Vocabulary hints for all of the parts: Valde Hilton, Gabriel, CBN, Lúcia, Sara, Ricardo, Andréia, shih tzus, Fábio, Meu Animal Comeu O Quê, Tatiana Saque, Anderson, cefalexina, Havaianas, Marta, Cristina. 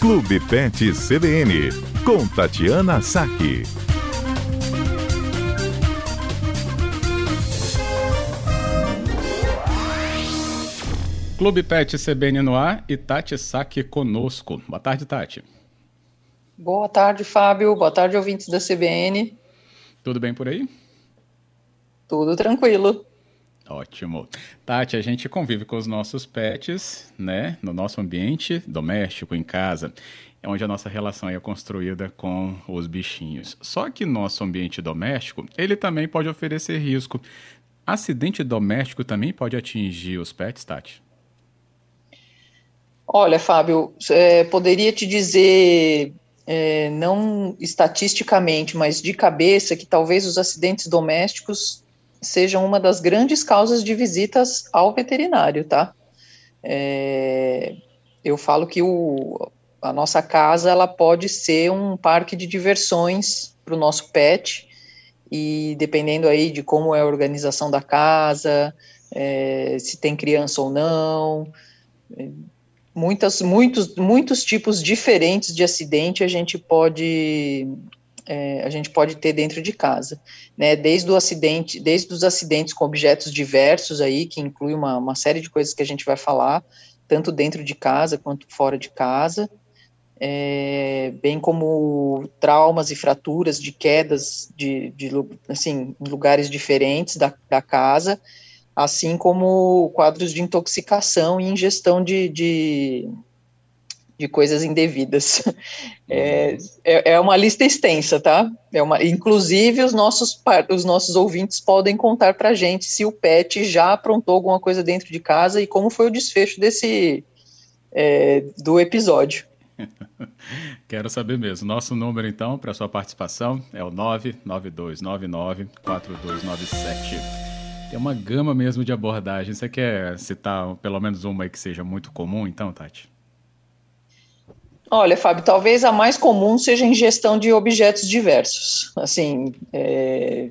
Clube Pet CBN, com Tatiana Saque. Clube Pet CBN no ar e Tati Saque conosco. Boa tarde, Tati. Boa tarde, Fábio. Boa tarde, ouvintes da CBN. Tudo bem por aí? Tudo tranquilo. Ótimo. Tati, a gente convive com os nossos pets, né? No nosso ambiente doméstico, em casa, é onde a nossa relação é construída com os bichinhos. Só que nosso ambiente doméstico, ele também pode oferecer risco. Acidente doméstico também pode atingir os pets, Tati? Olha, Fábio, poderia te dizer... não estatisticamente, mas de cabeça, que talvez os acidentes domésticos sejam uma das grandes causas de visitas ao veterinário, tá? Eu falo que a nossa casa, ela pode ser um parque de diversões para o nosso pet, e dependendo aí de como é a organização da casa, se tem criança ou não... Muitos tipos diferentes de acidente a gente pode ter dentro de casa, né? Desde os acidentes com objetos diversos aí, que inclui uma série de coisas que a gente vai falar, tanto dentro de casa quanto fora de casa, bem como traumas e fraturas de quedas em lugares diferentes da casa, assim como quadros de intoxicação e ingestão de coisas indevidas. É uma lista extensa, tá? Inclusive, os nossos ouvintes podem contar para a gente se o pet já aprontou alguma coisa dentro de casa e como foi o desfecho do episódio. Quero saber mesmo. Nosso número, então, para sua participação é o 992994297. Tem uma gama mesmo de abordagem. Você quer citar pelo menos uma aí que seja muito comum, então, Tati? Olha, Fábio, talvez a mais comum seja a ingestão de objetos diversos, assim,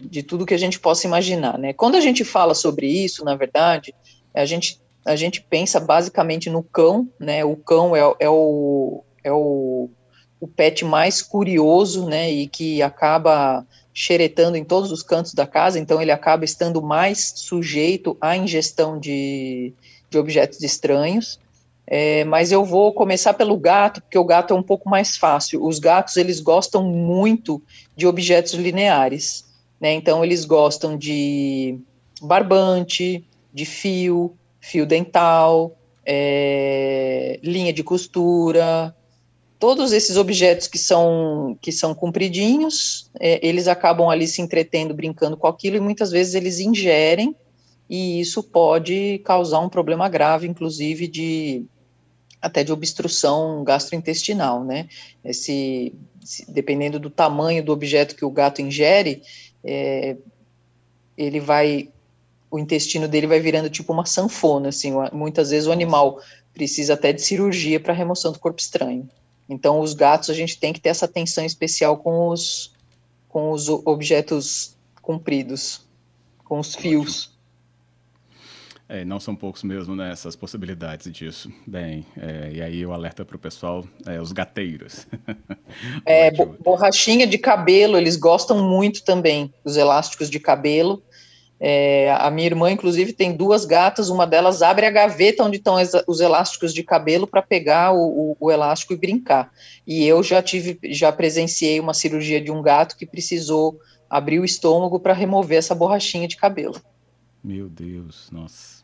de tudo que a gente possa imaginar, né? Quando a gente fala sobre isso, na verdade, a gente pensa basicamente no cão, né? O cão é o pet mais curioso, né? E que acaba... xeretando em todos os cantos da casa, então ele acaba estando mais sujeito à ingestão de objetos estranhos, mas eu vou começar pelo gato, porque o gato é um pouco mais fácil. Os gatos, eles gostam muito de objetos lineares, né? Então eles gostam de barbante, de fio dental, linha de costura... Todos esses objetos que são compridinhos, eles acabam ali se entretendo, brincando com aquilo, e muitas vezes eles ingerem, e isso pode causar um problema grave, inclusive até de obstrução gastrointestinal, né? Dependendo do tamanho do objeto que o gato ingere, o intestino dele vai virando tipo uma sanfona, assim, muitas vezes o animal precisa até de cirurgia para remoção do corpo estranho. Então, os gatos, a gente tem que ter essa atenção especial com os objetos compridos, com os fios. Não são poucos mesmo, né, essas possibilidades disso. Bem, e aí o alerta para o pessoal, os gateiros. Borrachinha de cabelo, eles gostam muito também, os elásticos de cabelo. A minha irmã, inclusive, tem duas gatas, uma delas abre a gaveta onde estão os elásticos de cabelo para pegar o elástico e brincar. E eu já presenciei uma cirurgia de um gato que precisou abrir o estômago para remover essa borrachinha de cabelo. Meu Deus, nossa.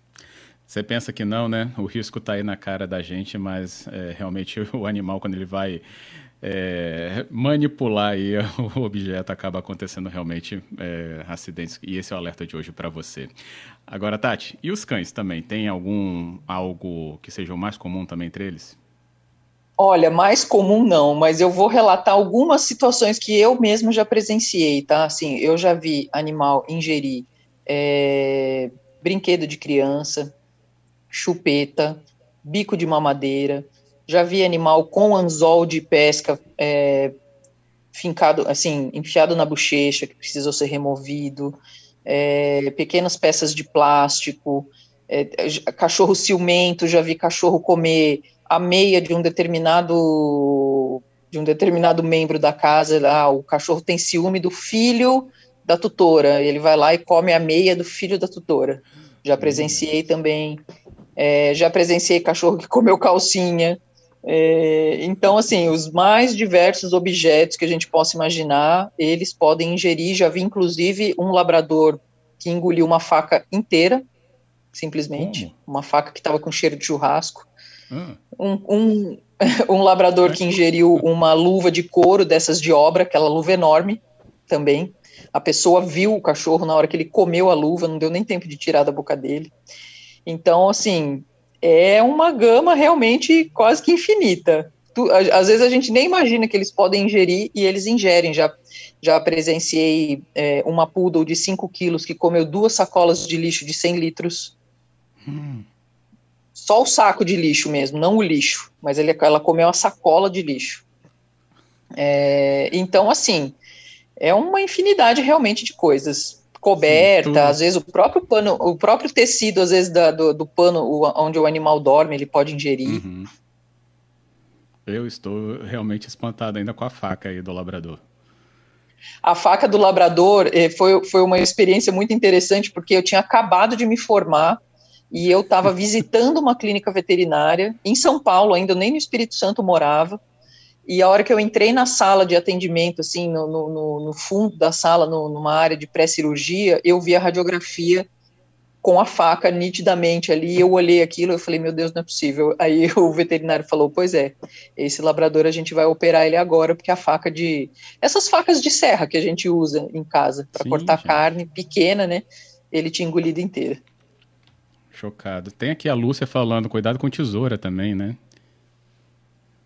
Você pensa que não, né? O risco está aí na cara da gente, mas realmente o animal, quando ele vai... manipular aí o objeto, acaba acontecendo realmente acidentes, e esse é o alerta de hoje para você. Agora, Tati, e os cães também? Tem algo que seja o mais comum também entre eles? Olha, mais comum não, mas eu vou relatar algumas situações que eu mesmo já presenciei, tá? Assim, eu já vi animal ingerir brinquedo de criança, chupeta, bico de mamadeira. Já vi animal com anzol de pesca fincado, assim, enfiado na bochecha, que precisou ser removido, pequenas peças de plástico, cachorro ciumento, já vi cachorro comer a meia de um determinado membro da casa, o cachorro tem ciúme do filho da tutora, ele vai lá e come a meia do filho da tutora. Já presenciei também, já presenciei cachorro que comeu calcinha. Então, assim, os mais diversos objetos que a gente possa imaginar, eles podem ingerir. Já vi, inclusive, um labrador que engoliu uma faca inteira, simplesmente, uma faca que estava com cheiro de churrasco. Um labrador que ingeriu uma luva de couro dessas de obra, aquela luva enorme também. A pessoa viu o cachorro na hora que ele comeu a luva, não deu nem tempo de tirar da boca dele. Então, assim, é uma gama realmente quase que infinita. Às vezes a gente nem imagina que eles podem ingerir e eles ingerem. Já presenciei uma poodle de 5 quilos que comeu 2 sacolas de lixo de 100 litros. Só o saco de lixo mesmo, não o lixo, mas ela comeu uma sacola de lixo. Então, assim, é uma infinidade realmente de coisas. Coberta, sim, às vezes o próprio tecido, às vezes do pano onde o animal dorme, ele pode ingerir. Uhum. Eu estou realmente espantado ainda com a faca aí do labrador. A faca do labrador foi uma experiência muito interessante, porque eu tinha acabado de me formar e eu estava visitando uma clínica veterinária em São Paulo ainda, eu nem no Espírito Santo morava. E a hora que eu entrei na sala de atendimento, assim, no fundo da sala, numa área de pré-cirurgia, eu vi a radiografia com a faca nitidamente ali, eu olhei aquilo, eu falei, meu Deus, não é possível. Aí o veterinário falou, pois é, esse labrador a gente vai operar ele agora, porque a faca essas facas de serra que a gente usa em casa, para cortar carne pequena, né, ele tinha engolido inteira. Chocado. Tem aqui a Lúcia falando, cuidado com tesoura também, né?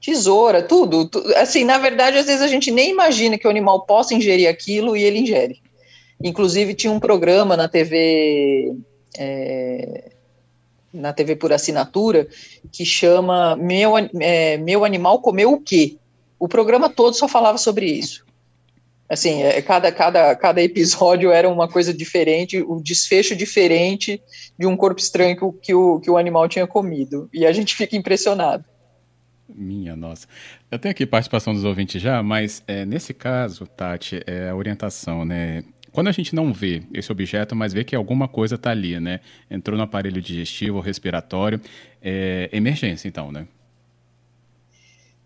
Tesoura, tudo, assim, na verdade, às vezes a gente nem imagina que o animal possa ingerir aquilo e ele ingere. Inclusive, tinha um programa na TV, por assinatura, que chama Meu Animal Comeu O Quê? O programa todo só falava sobre isso. Assim, cada episódio era uma coisa diferente, um desfecho diferente de um corpo estranho que o animal tinha comido. E a gente fica impressionado. Minha nossa. Eu tenho aqui participação dos ouvintes já, mas nesse caso, Tati, a orientação, né? Quando a gente não vê esse objeto, mas vê que alguma coisa está ali, né? Entrou no aparelho digestivo ou respiratório, emergência então, né?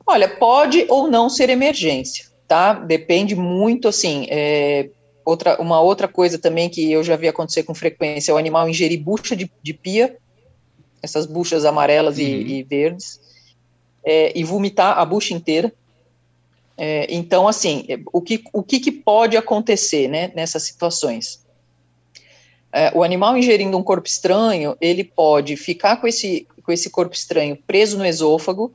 Olha, pode ou não ser emergência, tá? Depende muito, assim, uma outra coisa também que eu já vi acontecer com frequência é o animal ingerir bucha de pia, essas buchas amarelas e verdes. E vomitar a bucha inteira. Então, assim, o que pode acontecer, né, nessas situações? O animal ingerindo um corpo estranho, ele pode ficar com esse corpo estranho preso no esôfago,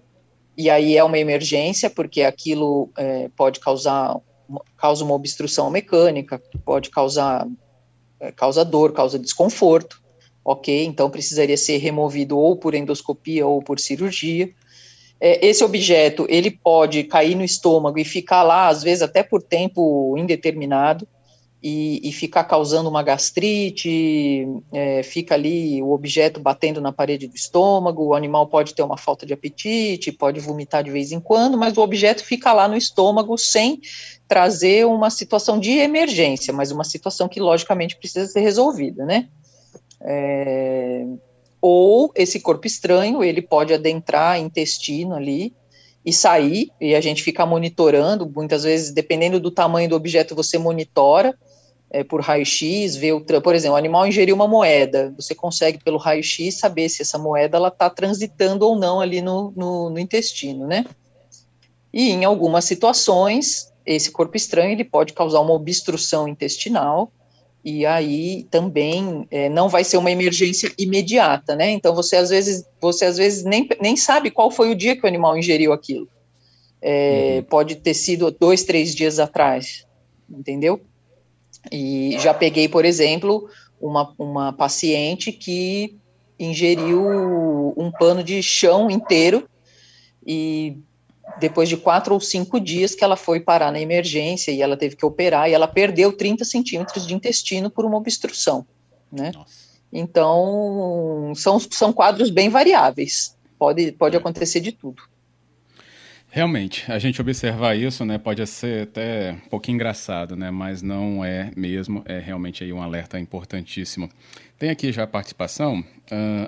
e aí é uma emergência, porque aquilo pode causa uma obstrução mecânica, pode causa dor, causa desconforto, ok? Então, precisaria ser removido ou por endoscopia ou por cirurgia. Esse objeto, ele pode cair no estômago e ficar lá, às vezes, até por tempo indeterminado, e ficar causando uma gastrite, fica ali o objeto batendo na parede do estômago, o animal pode ter uma falta de apetite, pode vomitar de vez em quando, mas o objeto fica lá no estômago sem trazer uma situação de emergência, mas uma situação que, logicamente, precisa ser resolvida, né? Ou esse corpo estranho, ele pode adentrar intestino ali e sair, e a gente fica monitorando, muitas vezes, dependendo do tamanho do objeto, você monitora por raio-x, vê por exemplo, o animal ingeriu uma moeda, você consegue pelo raio-x saber se essa moeda está transitando ou não ali no intestino, né? E em algumas situações, esse corpo estranho, ele pode causar uma obstrução intestinal, e aí também não vai ser uma emergência imediata, né? Então você às vezes nem sabe qual foi o dia que o animal ingeriu aquilo. Pode ter sido 2, 3 dias atrás, entendeu? E já peguei, por exemplo, uma paciente que ingeriu um pano de chão inteiro e depois de 4 ou 5 dias que ela foi parar na emergência e ela teve que operar e ela perdeu 30 centímetros de intestino por uma obstrução, né? Nossa. Então, são quadros bem variáveis. Pode acontecer de tudo. Realmente, a gente observar isso, né, pode ser até um pouquinho engraçado, né, mas não é mesmo, é realmente aí um alerta importantíssimo. Tem aqui já a participação,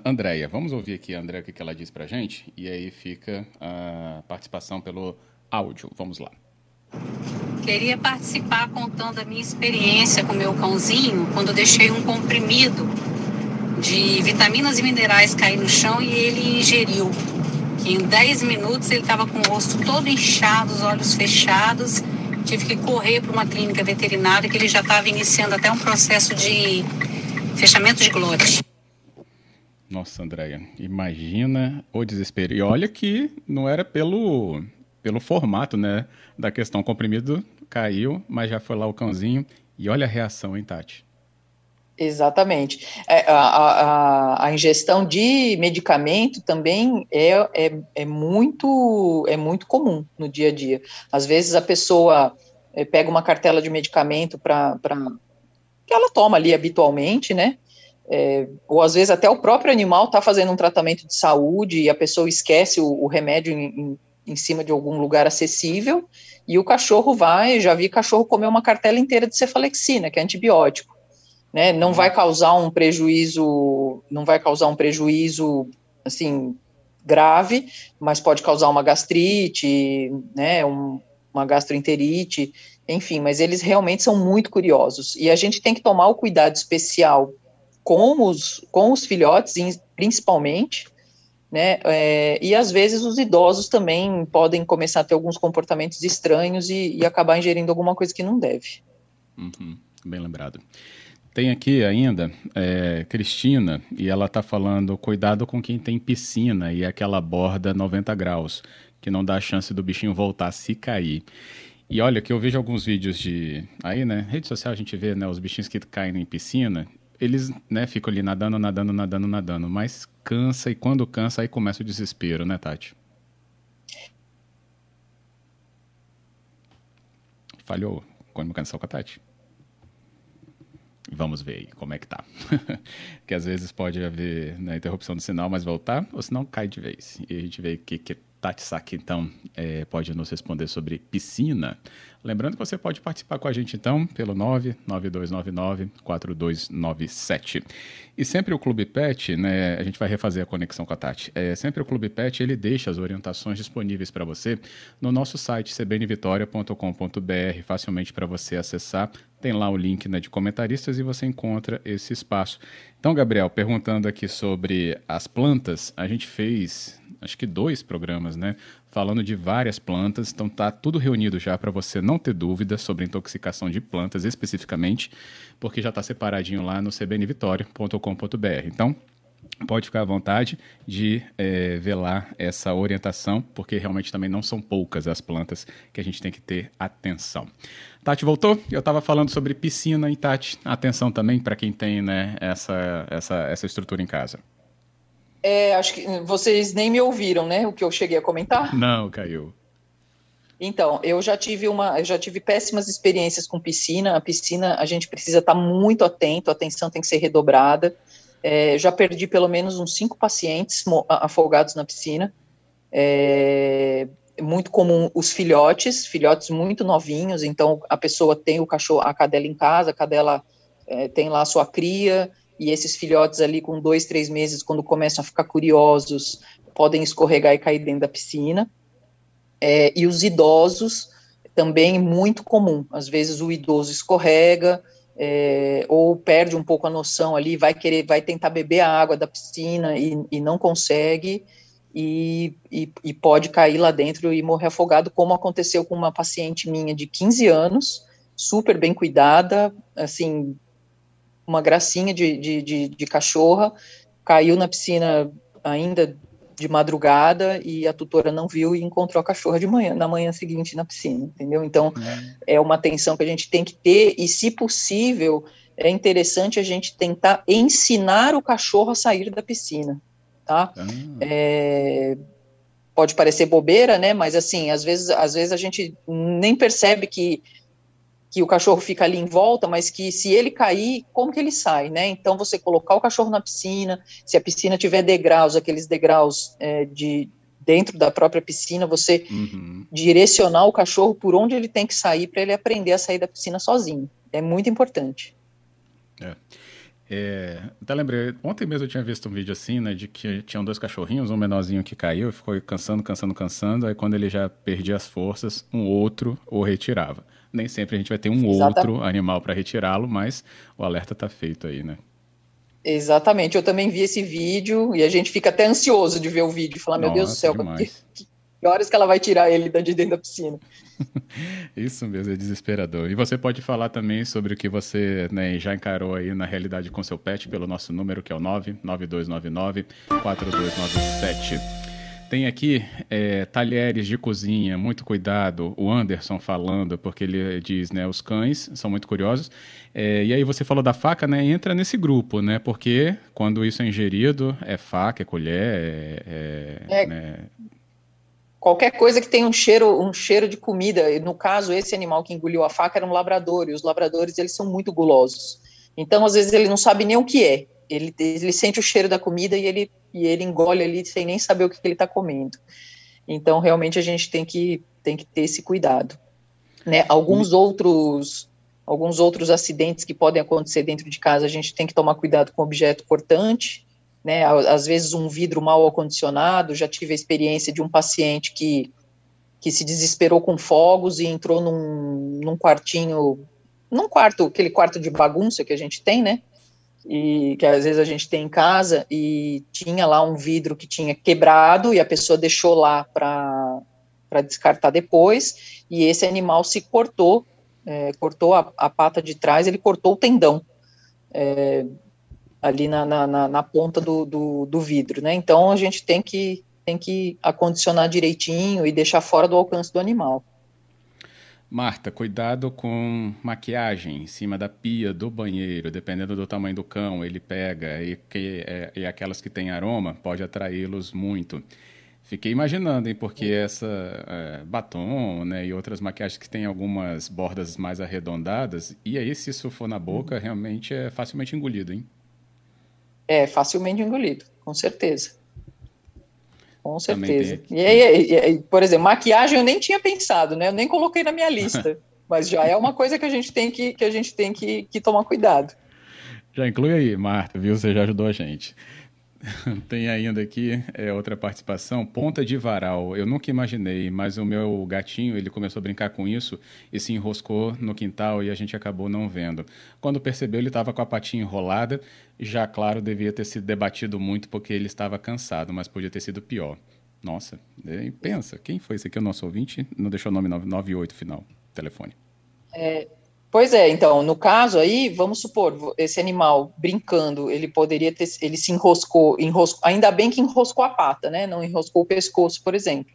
Andréia, vamos ouvir aqui a Andréia, o que ela diz pra gente, e aí fica a participação pelo áudio, vamos lá. Queria participar contando a minha experiência com o meu cãozinho, quando eu deixei um comprimido de vitaminas e minerais cair no chão e ele ingeriu. Em 10 minutos ele estava com o rosto todo inchado, os olhos fechados. Tive que correr para uma clínica veterinária que ele já estava iniciando até um processo de fechamento de glote. Nossa, Andréia, imagina o desespero. E olha que não era pelo formato, né, da questão. Comprimido caiu, mas já foi lá o cãozinho. E olha a reação, hein, Tati? Exatamente. A ingestão de medicamento também é muito comum no dia a dia. Às vezes a pessoa pega uma cartela de medicamento que ela toma ali habitualmente, né? Ou às vezes até o próprio animal está fazendo um tratamento de saúde e a pessoa esquece o remédio em cima de algum lugar acessível e o cachorro vai, já vi cachorro comer uma cartela inteira de cefalexina, que é antibiótico. Né, não vai causar um prejuízo, assim, grave, mas pode causar uma gastrite, né, uma gastroenterite, enfim, mas eles realmente são muito curiosos, e a gente tem que tomar o cuidado especial com os filhotes, principalmente, né, e às vezes os idosos também podem começar a ter alguns comportamentos estranhos e acabar ingerindo alguma coisa que não deve. Uhum, bem lembrado. Tem aqui ainda Cristina, e ela está falando, cuidado com quem tem piscina e aquela borda 90 graus, que não dá a chance do bichinho voltar a se cair. E olha, que eu vejo alguns vídeos de... Aí, né, rede social a gente vê, né, os bichinhos que caem em piscina, eles, né, ficam ali nadando, mas cansa, e quando cansa, aí começa o desespero, né, Tati? Falhou quando canção com a Tati. Vamos ver aí como é que tá. Porque às vezes pode haver, né, interrupção do sinal, mas voltar, ou senão cai de vez. E a gente vê que Tati Saque, então, pode nos responder sobre piscina. Lembrando que você pode participar com a gente, então, pelo 99299-4297. E sempre o Clube Pet, né, a gente vai refazer a conexão com a Tati, sempre o Clube Pet, ele deixa as orientações disponíveis para você no nosso site cbnvitoria.com.br, facilmente para você acessar. Tem lá o link, né, de comentaristas e você encontra esse espaço. Então, Gabriel, perguntando aqui sobre as plantas, a gente fez, acho que 2 programas, né, falando de várias plantas, então tá tudo reunido já para você não ter dúvida sobre intoxicação de plantas especificamente, porque já está separadinho lá no cbnvitoria.com.br. Então, pode ficar à vontade de ver lá essa orientação, porque realmente também não são poucas as plantas que a gente tem que ter atenção. Tati voltou, eu estava falando sobre piscina, e Tati, atenção também para quem tem, né, essa estrutura em casa. Acho que vocês nem me ouviram, né, o que eu cheguei a comentar? Não, caiu. Então, eu já tive péssimas experiências com piscina. A piscina, a gente precisa estar muito atento, a atenção tem que ser redobrada. Já perdi pelo menos uns 5 pacientes afogados na piscina. É muito comum os filhotes muito novinhos, então a pessoa tem o cachorro, a cadela em casa, a cadela tem lá a sua cria, e esses filhotes ali com 2, 3 meses, quando começam a ficar curiosos, podem escorregar e cair dentro da piscina. E os idosos também muito comum, às vezes o idoso escorrega, ou perde um pouco a noção ali, vai tentar beber a água da piscina e não consegue, e pode cair lá dentro e morrer afogado, como aconteceu com uma paciente minha de 15 anos, super bem cuidada, assim, uma gracinha de cachorra, caiu na piscina ainda de madrugada, e a tutora não viu e encontrou a cachorra na manhã seguinte na piscina, entendeu? Então, é uma atenção que a gente tem que ter, e se possível, é interessante a gente tentar ensinar o cachorro a sair da piscina, tá? Pode parecer bobeira, né, mas assim, às vezes a gente nem percebe que que o cachorro fica ali em volta, mas que se ele cair, como que ele sai, né? Então, você colocar o cachorro na piscina, se a piscina tiver degraus, aqueles degraus de dentro da própria piscina, você direcionar o cachorro por onde ele tem que sair para ele aprender a sair da piscina sozinho. É muito importante. Até lembrei, ontem mesmo eu tinha visto um vídeo assim, né, de que tinham dois cachorrinhos, um menorzinho que caiu, ficou cansando, aí quando ele já perdia as forças, um outro o retirava. Nem sempre a gente vai ter um outro animal para retirá-lo, mas o alerta está feito aí, né? Exatamente, eu também vi esse vídeo e a gente fica até ansioso de ver o vídeo e falar, meu Deus do céu, que horas que ela vai tirar ele de dentro da piscina? Isso mesmo, é desesperador. E você pode falar também sobre o que você, né, já encarou aí na realidade com seu pet pelo nosso número, que é o 99299-4297. Tem aqui talheres de cozinha, muito cuidado, o Anderson falando, porque ele diz, né, os cães são muito curiosos, e aí você falou da faca, né, entra nesse grupo, né, porque quando isso é ingerido, é faca, é colher, né? Qualquer coisa que tenha um cheiro de comida, no caso, esse animal que engoliu a faca era um labrador, e os labradores, eles são muito gulosos, então, às vezes, ele não sabe nem o que é, ele sente o cheiro da comida e ele engole ali sem nem saber o que ele está comendo. Então, realmente, a gente tem que ter esse cuidado, né? Alguns outros acidentes que podem acontecer dentro de casa, a gente tem que tomar cuidado com objeto cortante, né? Às vezes, um vidro mal acondicionado. Já tive a experiência de um paciente que se desesperou com fogos e entrou num quarto, aquele quarto de bagunça que a gente tem, né? E que às vezes a gente tem em casa, e tinha lá um vidro que tinha quebrado e a pessoa deixou lá para descartar depois, e esse animal se cortou, cortou a pata de trás, ele cortou o tendão ali na ponta do vidro, né? Então a gente tem que acondicionar direitinho e deixar fora do alcance do animal. Marta, cuidado com maquiagem em cima da pia do banheiro, dependendo do tamanho do cão, ele pega, e aquelas que têm aroma, pode atraí-los muito. Fiquei imaginando, hein, porque batom, né, e outras maquiagens que têm algumas bordas mais arredondadas, e aí se isso for na boca, realmente é facilmente engolido, hein? É, facilmente engolido, com certeza. Com certeza. E aí, por exemplo, maquiagem eu nem tinha pensado, né? Eu nem coloquei na minha lista. Mas já é uma coisa que a gente tem que tomar cuidado. Já inclui aí, Marta, viu? Você já ajudou a gente. Tem ainda aqui outra participação, ponta de varal. Eu nunca imaginei, mas o meu gatinho, ele começou a brincar com isso e se enroscou no quintal e a gente acabou não vendo. Quando percebeu, ele estava com a patinha enrolada, já, claro, devia ter sido debatido muito porque ele estava cansado, mas podia ter sido pior. Nossa, pensa, quem foi esse aqui, o nosso ouvinte? Não deixou o nome 998 final, telefone. Pois é, então, no caso aí, vamos supor, esse animal brincando, ele se enroscou, ainda bem que enroscou a pata, né, não enroscou o pescoço, por exemplo,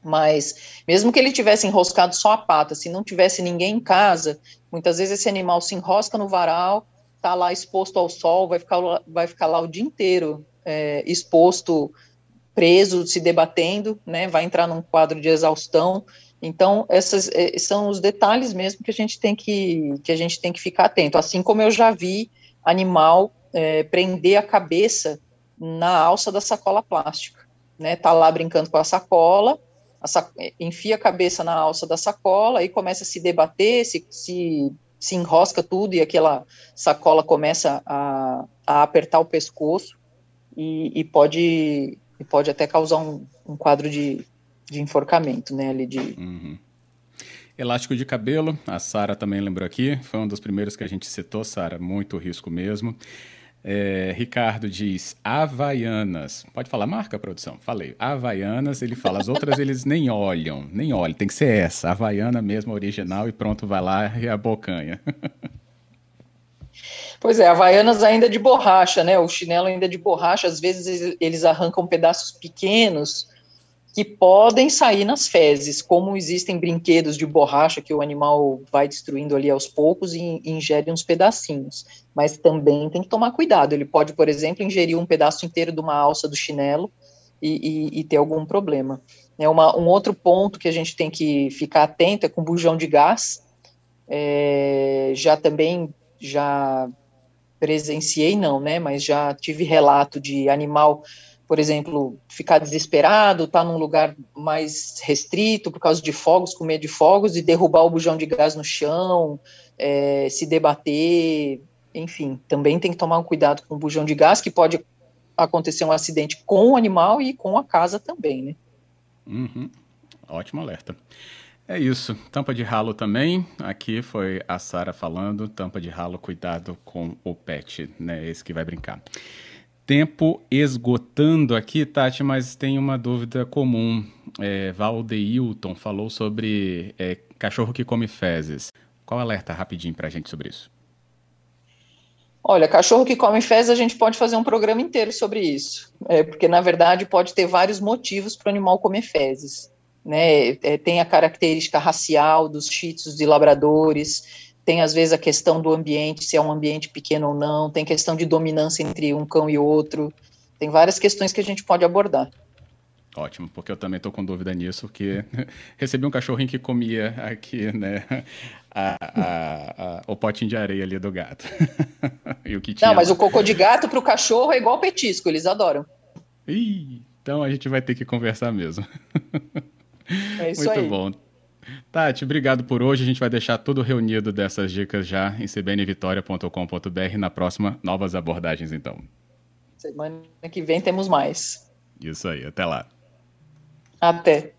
mas mesmo que ele tivesse enroscado só a pata, se não tivesse ninguém em casa, muitas vezes esse animal se enrosca no varal, tá lá exposto ao sol, vai ficar lá o dia inteiro exposto, preso, se debatendo, né, vai entrar num quadro de exaustão. Então, esses são os detalhes mesmo que a gente tem que ficar atento. Assim como eu já vi animal prender a cabeça na alça da sacola plástica, né? Tá lá brincando com a sacola, enfia a cabeça na alça da sacola e começa a se debater, se enrosca tudo e aquela sacola começa a apertar o pescoço e pode até causar um quadro de enforcamento, né, ali de... Elástico de cabelo, a Sara também lembrou aqui, foi um dos primeiros que a gente citou, Sara, muito risco mesmo. Ricardo diz, Havaianas, pode falar marca, produção? Falei, Havaianas, ele fala, as outras eles nem olham, tem que ser essa, Havaiana mesmo, original, e pronto, vai lá e abocanha. Pois é, Havaianas ainda de borracha, né, o chinelo ainda de borracha, às vezes eles arrancam pedaços pequenos, que podem sair nas fezes, como existem brinquedos de borracha que o animal vai destruindo ali aos poucos e ingere uns pedacinhos, mas também tem que tomar cuidado, ele pode, por exemplo, ingerir um pedaço inteiro de uma alça do chinelo e ter algum problema. Um outro ponto que a gente tem que ficar atento é com bujão de gás, já presenciei, não, né, mas já tive relato de animal, por exemplo, ficar desesperado, estar num lugar mais restrito por causa de fogos, com medo de fogos, e derrubar o bujão de gás no chão, se debater, enfim, também tem que tomar um cuidado com o bujão de gás, que pode acontecer um acidente com o animal e com a casa também, né? Uhum. Ótimo alerta. É isso, tampa de ralo também, aqui foi a Sara falando, tampa de ralo, cuidado com o pet, né, esse que vai brincar. Tempo esgotando aqui, Tati, mas tem uma dúvida comum, Valde Hilton falou sobre cachorro que come fezes, qual alerta rapidinho pra gente sobre isso? Olha, cachorro que come fezes, a gente pode fazer um programa inteiro sobre isso, porque na verdade pode ter vários motivos para o animal comer fezes. Né, tem a característica racial dos shih tzus e labradores, tem às vezes a questão do ambiente, se é um ambiente pequeno ou não, tem questão de dominância entre um cão e outro, tem várias questões que a gente pode abordar. Ótimo, porque eu também estou com dúvida nisso, porque recebi um cachorrinho que comia aqui, né, o potinho de areia ali do gato. E o que tinha... Não, mas o cocô de gato para o cachorro é igual petisco, eles adoram. Ih, então a gente vai ter que conversar mesmo. É isso. Muito aí. Bom. Tati, obrigado por hoje. A gente vai deixar tudo reunido dessas dicas já em cbnvitoria.com.br. Na próxima, novas abordagens, então. Semana que vem temos mais. Isso aí, até lá. Até.